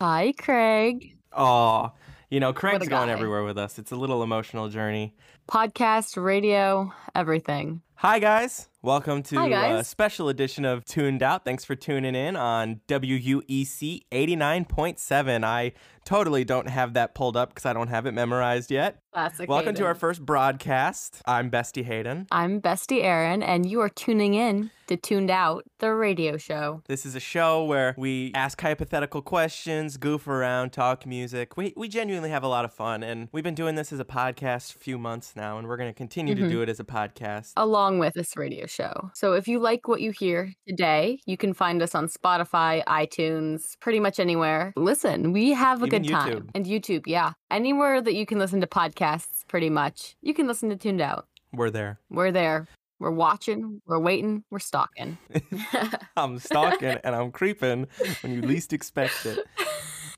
Hi, Craig. Aw, you know, Craig's going everywhere with us. It's a little emotional journey. Podcast, radio, everything. Hi, guys. Welcome to a special edition of Tuned Out. Thanks for tuning in on WUEC 89.7. I totally don't have that pulled up because I don't have it memorized yet. Classic Welcome Hayden. To our first broadcast. I'm Bestie Hayden. I'm Bestie Aaron, and you are tuning in to Tuned Out, the radio show. This is a show where we ask hypothetical questions, goof around, talk music. We genuinely have a lot of fun, and we've been doing this as a podcast a few months now, and we're going to continue to do it as a podcast. Along with this radio show. So if you like what you hear today, you can find us on Spotify, iTunes, pretty much anywhere. Listen, we have a good time. And YouTube, yeah. Anywhere that you can listen to podcasts, pretty much. You can listen to Tuned Out. We're there. We're there. We're watching, we're waiting, we're stalking. I'm stalking and I'm creeping when you least expect it.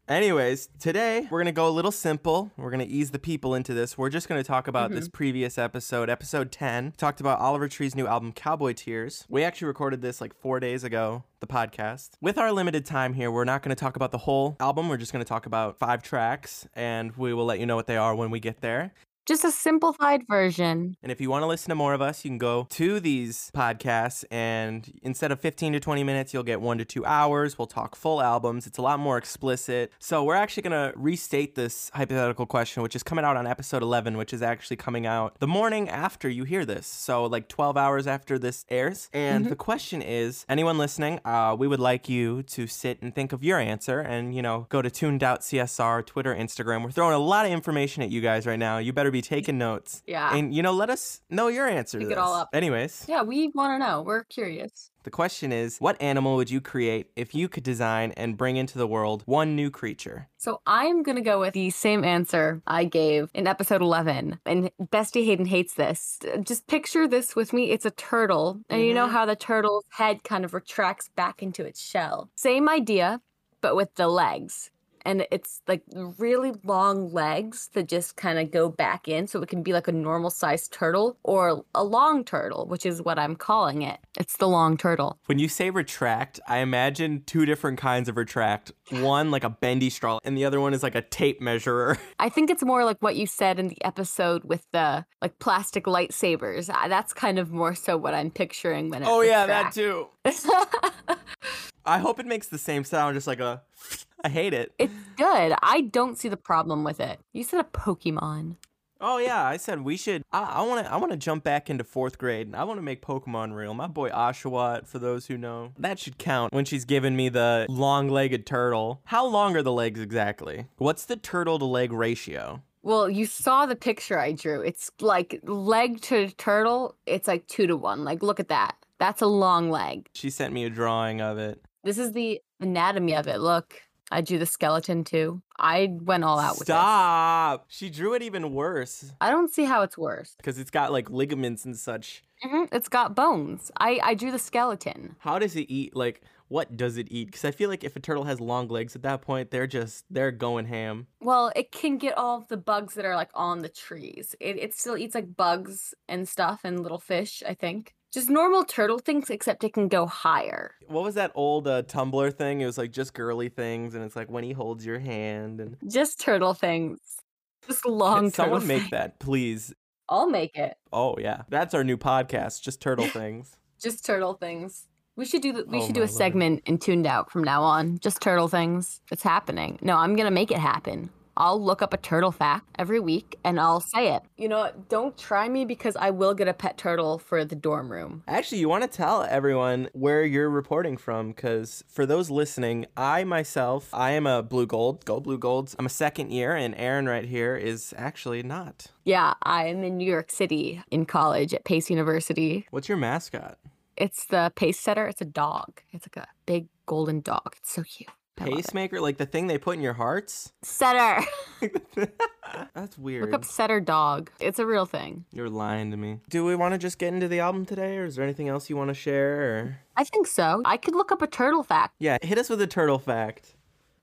Anyways, today we're going to go a little simple. We're going to ease the people into this. We're just going to talk about this previous episode, episode 10. Talked about Oliver Tree's new album, Cowboy Tears. We actually recorded this like 4 days ago, the podcast. With our limited time here, we're not going to talk about the whole album. We're just going to talk about 5 tracks, and we will let you know what they are when we get there. Just a simplified version. And if you want to listen to more of us, you can go to these podcasts, and instead of 15 to 20 minutes, you'll get 1 to 2 hours. We'll talk full albums. It's a lot more explicit. So we're actually going to restate this hypothetical question, which is coming out on episode 11, which is actually coming out the morning after you hear this. So like 12 hours after this airs. And the question is, anyone listening, we would like you to sit and think of your answer and, you know, go to TunedOutCSR, Twitter, Instagram. We're throwing a lot of information at you guys right now. You better be taking notes. Yeah. And, you know, let us know your answer to this. Pick it all up. Anyways. Yeah, we want to know. We're curious. The question is, what animal would you create if you could design and bring into the world one new creature? So I'm going to go with the same answer I gave in episode 11. And Bestie Hayden hates this. Just picture this with me. It's a turtle. And you know how the turtle's head kind of retracts back into its shell. Same idea, but with the legs. And it's like really long legs that just kind of go back in, so it can be like a normal sized turtle or a long turtle, which is what I'm calling it. It's the long turtle. When you say retract, I imagine 2 different kinds of retract. One like a bendy straw and the other one is like a tape measurer. I think it's more like what you said in the episode with the like plastic lightsabers. That's kind of more so what I'm picturing when it's retract. That too. I hope it makes the same sound, just like a... I hate it. It's good. I don't see the problem with it. You said a Pokemon. Oh, yeah. I said we should. I want to jump back into 4th grade, and I want to make Pokemon real. My boy Oshawott, for those who know, that should count when she's giving me the long-legged turtle. How long are the legs exactly? What's the turtle-to-leg ratio? Well, you saw the picture I drew. It's like leg to turtle. It's like 2 to 1. Like, look at that. That's a long leg. She sent me a drawing of it. This is the anatomy of it. Look. I drew the skeleton, too. I went all out with it. Stop! She drew it even worse. I don't see how it's worse. Because it's got, like, ligaments and such. It's got bones. I drew the skeleton. How does it eat? Like, what does it eat? Because I feel like if a turtle has long legs at that point, they're going ham. Well, it can get all of the bugs that are, like, on the trees. It still eats, like, bugs and stuff and little fish, I think. Just normal turtle things, except it can go higher. What was that old Tumblr thing? It was like just girly things, and it's like when he holds your hand. And just turtle things. Just long Can turtle things. Someone make that, please. I'll make it. Oh, yeah. That's our new podcast, Just Turtle Things. Just Turtle Things. We should do a segment in Tuned Out from now on. Just Turtle Things. It's happening. No, I'm going to make it happen. I'll look up a turtle fact every week, and I'll say it. You know, don't try me, because I will get a pet turtle for the dorm room. Actually, you want to tell everyone where you're reporting from, because for those listening, I am a Blue Gold. Go Blue Golds. I'm a 2nd year, and Aaron right here is actually not. Yeah, I am in New York City in college at Pace University. What's your mascot? It's the Pace Setter. It's a dog. It's like a big golden dog. It's so cute. Pacemaker, like the thing they put in your hearts? Setter. That's weird. Look up setter dog. It's a real thing. You're lying to me. Do we want to just get into the album today, or is there anything else you want to share? Or... I think so. I could look up a turtle fact. Yeah, hit us with a turtle fact.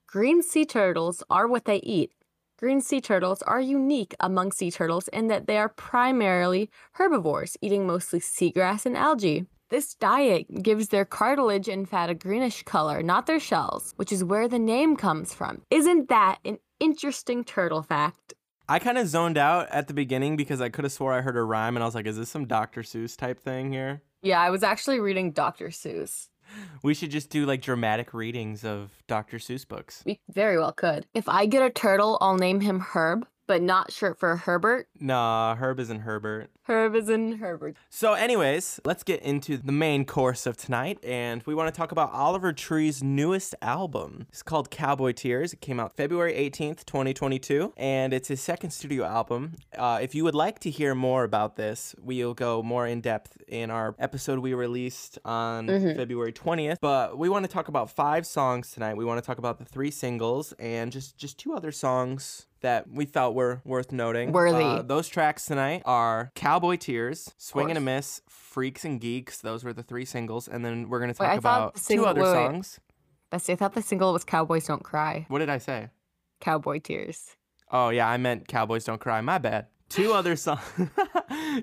Green sea turtles are what they eat. Green sea turtles are unique among sea turtles in that they are primarily herbivores, eating mostly seagrass and algae. This diet gives their cartilage and fat a greenish color, not their shells, which is where the name comes from. Isn't that an interesting turtle fact? I kind of zoned out at the beginning because I could have swore I heard a rhyme, and I was like, is this some Dr. Seuss type thing here? Yeah, I was actually reading Dr. Seuss. We should just do, like, dramatic readings of Dr. Seuss books. We very well could. If I get a turtle, I'll name him Herb, but not short for Herbert. Nah, Herb isn't Herbert. Herb isn't Herbert. So anyways, let's get into the main course of tonight, and we want to talk about Oliver Tree's newest album. It's called Cowboy Tears. It came out February 18th, 2022, and it's his second studio album. If you would like to hear more about this, we'll go more in depth in our episode we released on February 20th, but we want to talk about 5 songs tonight. We want to talk about the 3 singles and just 2 other songs that we felt were worth noting. Worthy. Those tracks tonight are Cowboy Tears, Swing and a Miss, Freaks and Geeks. Those were the 3 singles. And then we're going to talk about 2 other songs. Bessie, I thought the single was Cowboys Don't Cry. What did I say? Cowboy Tears. Oh, yeah, I meant Cowboys Don't Cry. My bad. 2 other songs.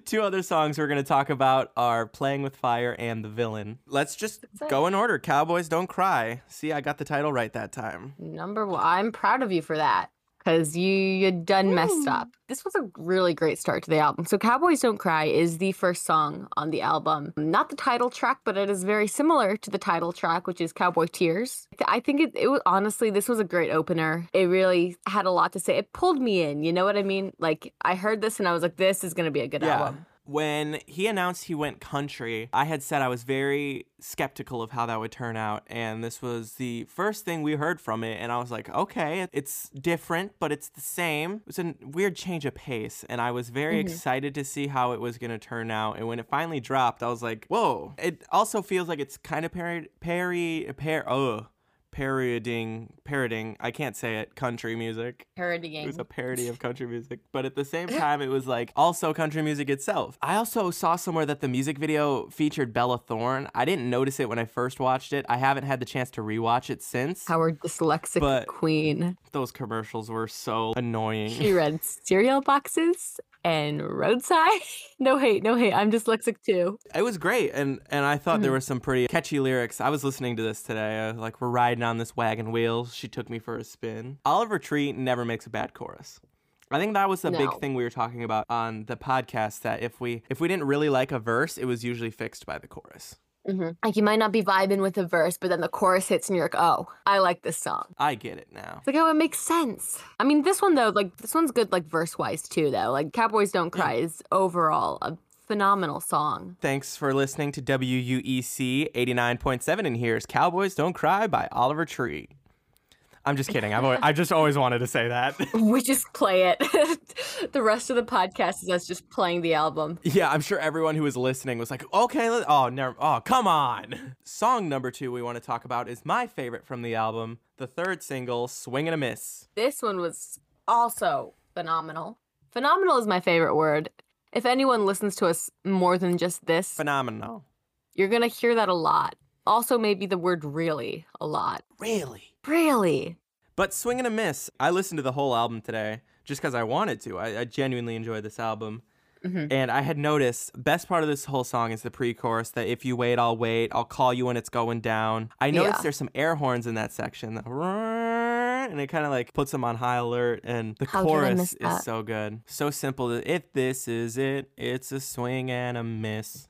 2 other songs we're going to talk about are Playing with Fire and The Villain. Let's just go in order. Cowboys Don't Cry. See, I got the title right that time. Number 1. I'm proud of you for that. Because you done messed up. This was a really great start to the album. So Cowboys Don't Cry is the first song on the album. Not the title track, but it is very similar to the title track, which is Cowboy Tears. I think it was, honestly, this was a great opener. It really had a lot to say. It pulled me in, you know what I mean? Like, I heard this and I was like, this is going to be a good album. When he announced he went country, I had said I was very skeptical of how that would turn out, and this was the first thing we heard from it, and I was like, okay, it's different, but it's the same. It's a weird change of pace, and I was very excited to see how it was going to turn out, and when it finally dropped, I was like, whoa. It also feels like it's kind of parodying, I can't say it, country music. Parodying. It was a parody of country music. But at the same time, it was like also country music itself. I also saw somewhere that the music video featured Bella Thorne. I didn't notice it when I first watched it. I haven't had the chance to rewatch it since. Our dyslexic queen. Those commercials were so annoying. She read cereal boxes and roadside. No hate. I'm dyslexic too. It was great. And I thought there were some pretty catchy lyrics. I was listening to this today. Like, we're riding on this wagon wheel. She took me for a spin. Oliver Tree never makes a bad chorus. I think that was the big thing we were talking about on the podcast, that if we didn't really like a verse, it was usually fixed by the chorus. Like, you might not be vibing with a verse, but then the chorus hits and you're like, oh, I like this song. I get it now. It's like, oh, it makes sense. I mean, this one, though, like, this one's good, like, verse-wise, too, though. Like, Cowboys Don't Cry is overall a phenomenal song. Thanks for listening to WUEC 89.7, and here's Cowboys Don't Cry by Oliver Tree. I'm just kidding. I just always wanted to say that. We just play it. The rest of the podcast is us just playing the album. Yeah, I'm sure everyone who was listening was like, okay, come on. Song number 2 we want to talk about is my favorite from the album, the 3rd single, Swing and a Miss. This one was also phenomenal. Phenomenal is my favorite word. If anyone listens to us more than just this. Phenomenal. You're going to hear that a lot. Also, maybe the word really a lot. Really? But Swing and a Miss, I listened to the whole album today just because I wanted to. I genuinely enjoyed this album. And I had noticed, best part of this whole song is the pre-chorus, that if you wait, I'll call you when it's going down. I noticed there's some air horns in that section. And it kind of like puts them on high alert. And the chorus is so good. So simple. If this is it, it's a swing and a miss.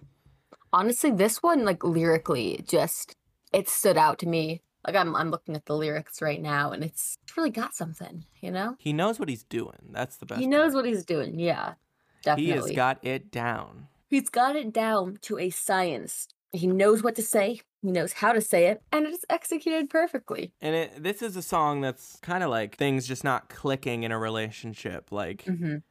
Honestly, this one, like, lyrically, just, it stood out to me. Like, I'm looking at the lyrics right now, and it's really got something, you know? He knows what he's doing. That's the best. He knows what he's doing, yeah. Definitely. He has got it down. He's got it down to a science. He knows what to say. He knows how to say it. And it's executed perfectly. And this is a song that's kind of like things just not clicking in a relationship. Like,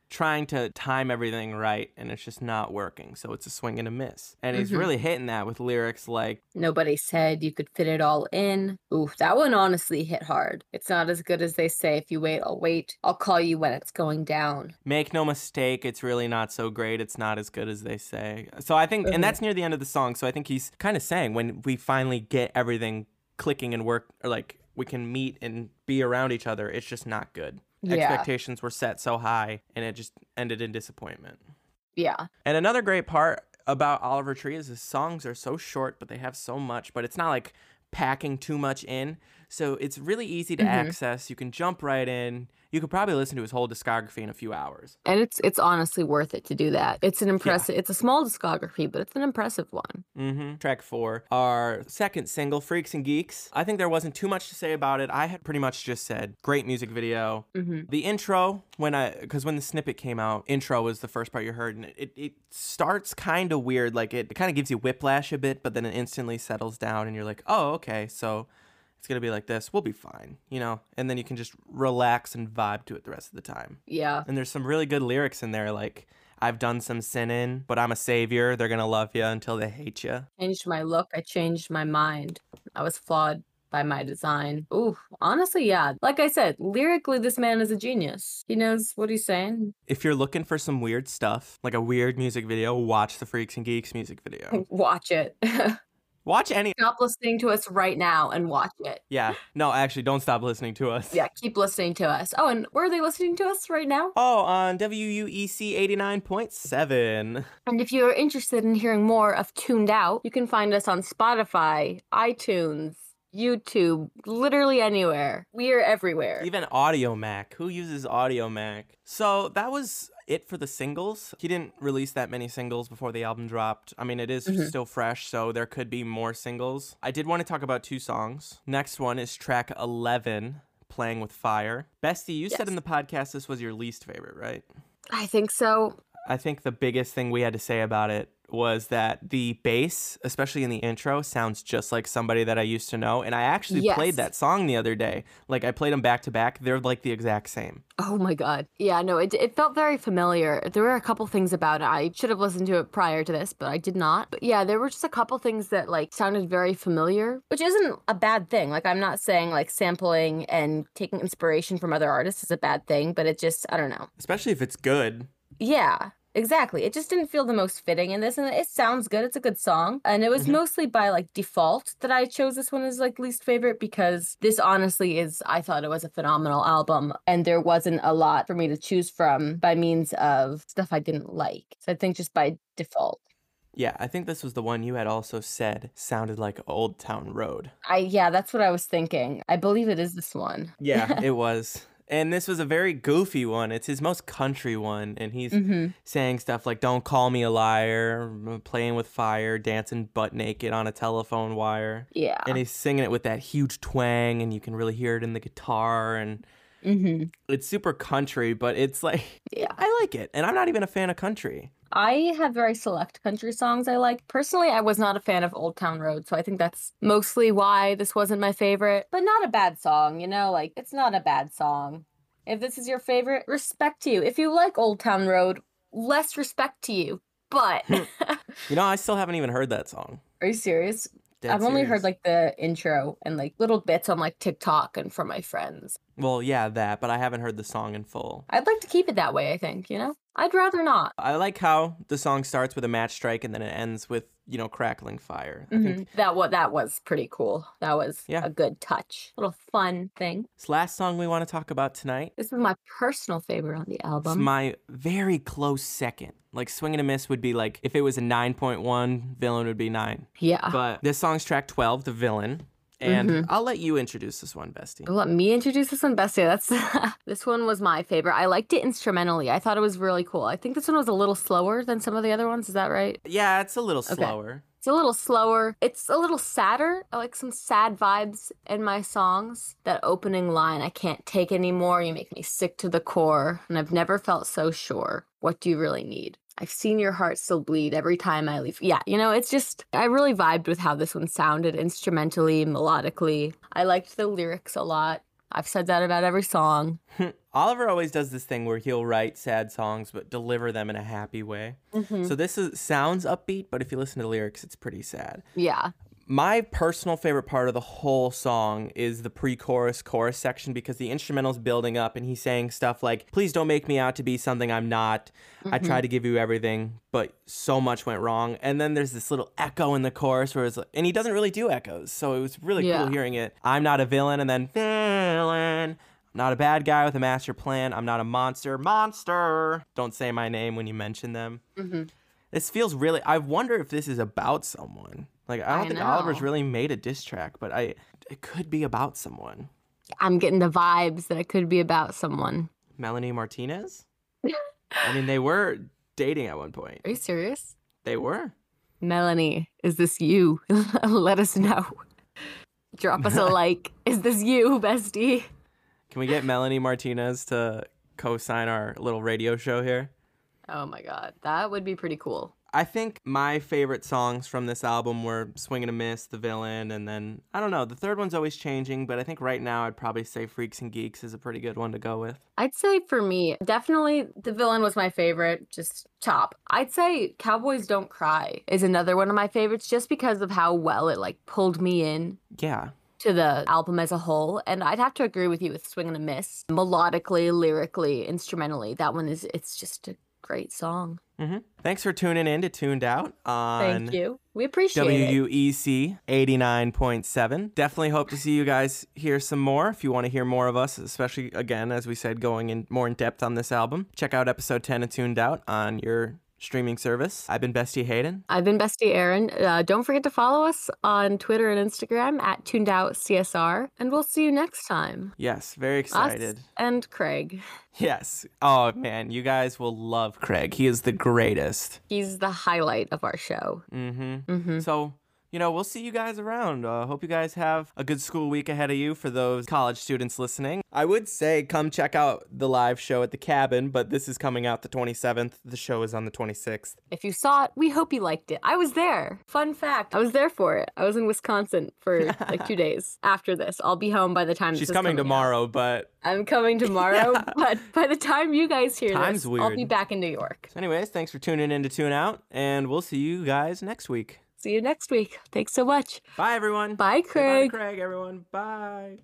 trying to time everything right, and it's just not working. So it's a swing and a miss. And he's really hitting that with lyrics like, nobody said you could fit it all in. Oof, that one honestly hit hard. It's not as good as they say. If you wait. I'll call you when it's going down. Make no mistake, it's really not so great. It's not as good as they say. So I think, and that's near the end of the song. So I think he's kind of saying, when we finally get everything clicking and work, or like we can meet and be around each other, it's just not good. Yeah. Expectations were set so high, and it just ended in disappointment. Yeah. And another great part about Oliver Tree is his songs are so short, but they have so much, but it's not like packing too much in. So it's really easy to access. You can jump right in. You could probably listen to his whole discography in a few hours. And it's honestly worth it to do that. It's an impressive, it's a small discography, but it's an impressive one. Track 4, our second single, Freaks and Geeks. I think there wasn't too much to say about it. I had pretty much just said, great music video. The intro, because when the snippet came out, intro was the first part you heard. And it starts kind of weird. Like it kind of gives you whiplash a bit, but then it instantly settles down and you're like, oh, okay, so it's going to be like this. We'll be fine, you know? And then you can just relax and vibe to it the rest of the time. Yeah. And there's some really good lyrics in there, like, I've done some sinning, but I'm a savior. They're going to love you until they hate you. Changed my look. I changed my mind. I was flawed by my design. Ooh, honestly, yeah. Like I said, lyrically, this man is a genius. He knows what he's saying. If you're looking for some weird stuff, like a weird music video, watch the Freaks and Geeks music video. Watch it. Watch any. Stop listening to us right now and watch it. Yeah. No, actually, don't stop listening to us. Yeah, keep listening to us. Oh, and where are they listening to us right now? Oh, on WUEC 89.7. And if you're interested in hearing more of Tuned Out, you can find us on Spotify, iTunes, YouTube, literally anywhere. We are everywhere. Even Audio Mac. Who uses Audio Mac? So that was it for the singles. He didn't release that many singles before the album dropped. I mean, it is still fresh, so there could be more singles. I did want to talk about 2 songs. Next one is track 11, Playing with Fire. Bestie, you said in the podcast this was your least favorite, right? I think so. I think the biggest thing we had to say about it was that the bass, especially in the intro, sounds just like somebody that I used to know. And I actually played that song the other day. Like, I played them back to back. They're like the exact same. Oh, my God. Yeah, no, it felt very familiar. There were a couple things about it. I should have listened to it prior to this, but I did not. But yeah, there were just a couple things that, like, sounded very familiar, which isn't a bad thing. Like, I'm not saying, like, sampling and taking inspiration from other artists is a bad thing, but it just, I don't know. Especially if it's good. Yeah. Exactly. It just didn't feel the most fitting in this, and it sounds good. It's a good song, and it was mostly by, like, default that I chose this one as, like, least favorite, because this honestly is, I thought it was a phenomenal album, and there wasn't a lot for me to choose from by means of stuff I didn't like. So I think just by default. Yeah, I think this was the one you had also said sounded like Old Town Road. Yeah, that's what I was thinking. I believe it is this one. Yeah, it was. And this was a very goofy one. It's his most country one. And he's saying stuff like, don't call me a liar, playing with fire, dancing butt naked on a telephone wire. Yeah. And he's singing it with that huge twang, and you can really hear it in the guitar. And it's super country, but it's like, yeah, I like it. And I'm not even a fan of country. I have very select country songs I like. Personally, I was not a fan of Old Town Road, so I think that's mostly why this wasn't my favorite. But not a bad song, you know? Like, it's not a bad song. If this is your favorite, respect to you. If you like Old Town Road, less respect to you. But you know, I still haven't even heard that song. Are you serious? I've only heard, like, the intro and, like, little bits on, like, TikTok and from my friends. Well, yeah, that, but I haven't heard the song in full. I'd like to keep it that way, I think, you know? I'd rather not. I like how the song starts with a match strike and then it ends with, you know, crackling fire. I think that was pretty cool. That was a good touch. A little fun thing. This last song we want to talk about tonight. This is my personal favorite on the album. It's my very close second. Like, Swing and a Miss would be, like, if it was a 9.1, Villain would be 9. Yeah. But this song's track 12, The Villain. And I'll let you introduce this one, Bestie. Let me introduce this one, Bestie. This one was my favorite. I liked it instrumentally. I thought it was really cool. I think this one was a little slower than some of the other ones. Is that right? Yeah, it's a little slower. Okay. It's a little slower. It's a little sadder. I like some sad vibes in my songs. That opening line, I can't take anymore. You make me sick to the core. And I've never felt so sure. What do you really need? I've seen your heart still bleed every time I leave. Yeah, you know, it's just, I really vibed with how this one sounded instrumentally, melodically. I liked the lyrics a lot. I've said that about every song. Oliver always does this thing where he'll write sad songs, but deliver them in a happy way. So this sounds upbeat, but if you listen to the lyrics, it's pretty sad. Yeah. My personal favorite part of the whole song is the pre-chorus chorus section, because the instrumental's building up and he's saying stuff like, please don't make me out to be something I'm not. I tried to give you everything, but so much went wrong. And then there's this little echo in the chorus where it's like, and he doesn't really do echoes. So it was really cool hearing it. I'm not a villain. And then villain. I'm not a bad guy with a master plan. I'm not a monster. Monster. Don't say my name when you mention them. This feels really, I wonder if this is about someone. Like, I don't think Oliver's really made a diss track, but it could be about someone. I'm getting the vibes that it could be about someone. Melanie Martinez? I mean, they were dating at one point. Are you serious? They were. Melanie, is this you? Let us know. Drop us a like. Is this you, bestie? Can we get Melanie Martinez to co-sign our little radio show here? Oh my God, that would be pretty cool. I think my favorite songs from this album were Swing and a Miss, The Villain, and then, I don't know, the third one's always changing, but I think right now I'd probably say Freaks and Geeks is a pretty good one to go with. I'd say for me, definitely The Villain was my favorite, just top. I'd say Cowboys Don't Cry is another one of my favorites just because of how well it, like, pulled me in. Yeah. To the album as a whole, and I'd have to agree with you with Swing and a Miss. Melodically, lyrically, instrumentally, that one is, it's just a great song. Mm-hmm. Thanks for tuning in to Tuned Out on Thank you. We appreciate WUEC 89.7. Definitely hope to see you guys here some more. If you want to hear more of us, especially, again, as we said, going in more in depth on this album, check out episode 10 of Tuned Out on your streaming service. I've been Bestie Hayden. I've been Bestie Aaron. Don't forget to follow us on Twitter and Instagram at TunedOutCSR, and we'll see you next time. Yes, very excited. Us and Craig. Yes. Oh, man, you guys will love Craig. He is the greatest. He's the highlight of our show. Mm-hmm. Mm-hmm. So, you know, we'll see you guys around. Hope you guys have a good school week ahead of you for those college students listening. I would say come check out the live show at the cabin, but this is coming out the 27th. The show is on the 26th. If you saw it, we hope you liked it. I was there. Fun fact. I was there for it. I was in Wisconsin for like 2 days after this. I'll be home by the time She's coming tomorrow, out. But... I'm coming tomorrow, yeah. But by the time you guys hear Time's this, weird. I'll be back in New York. So anyways, thanks for tuning in to Tune Out, and we'll see you guys next week. See you next week. Thanks so much. Bye, everyone. Bye, Craig. Bye, Craig, everyone. Bye.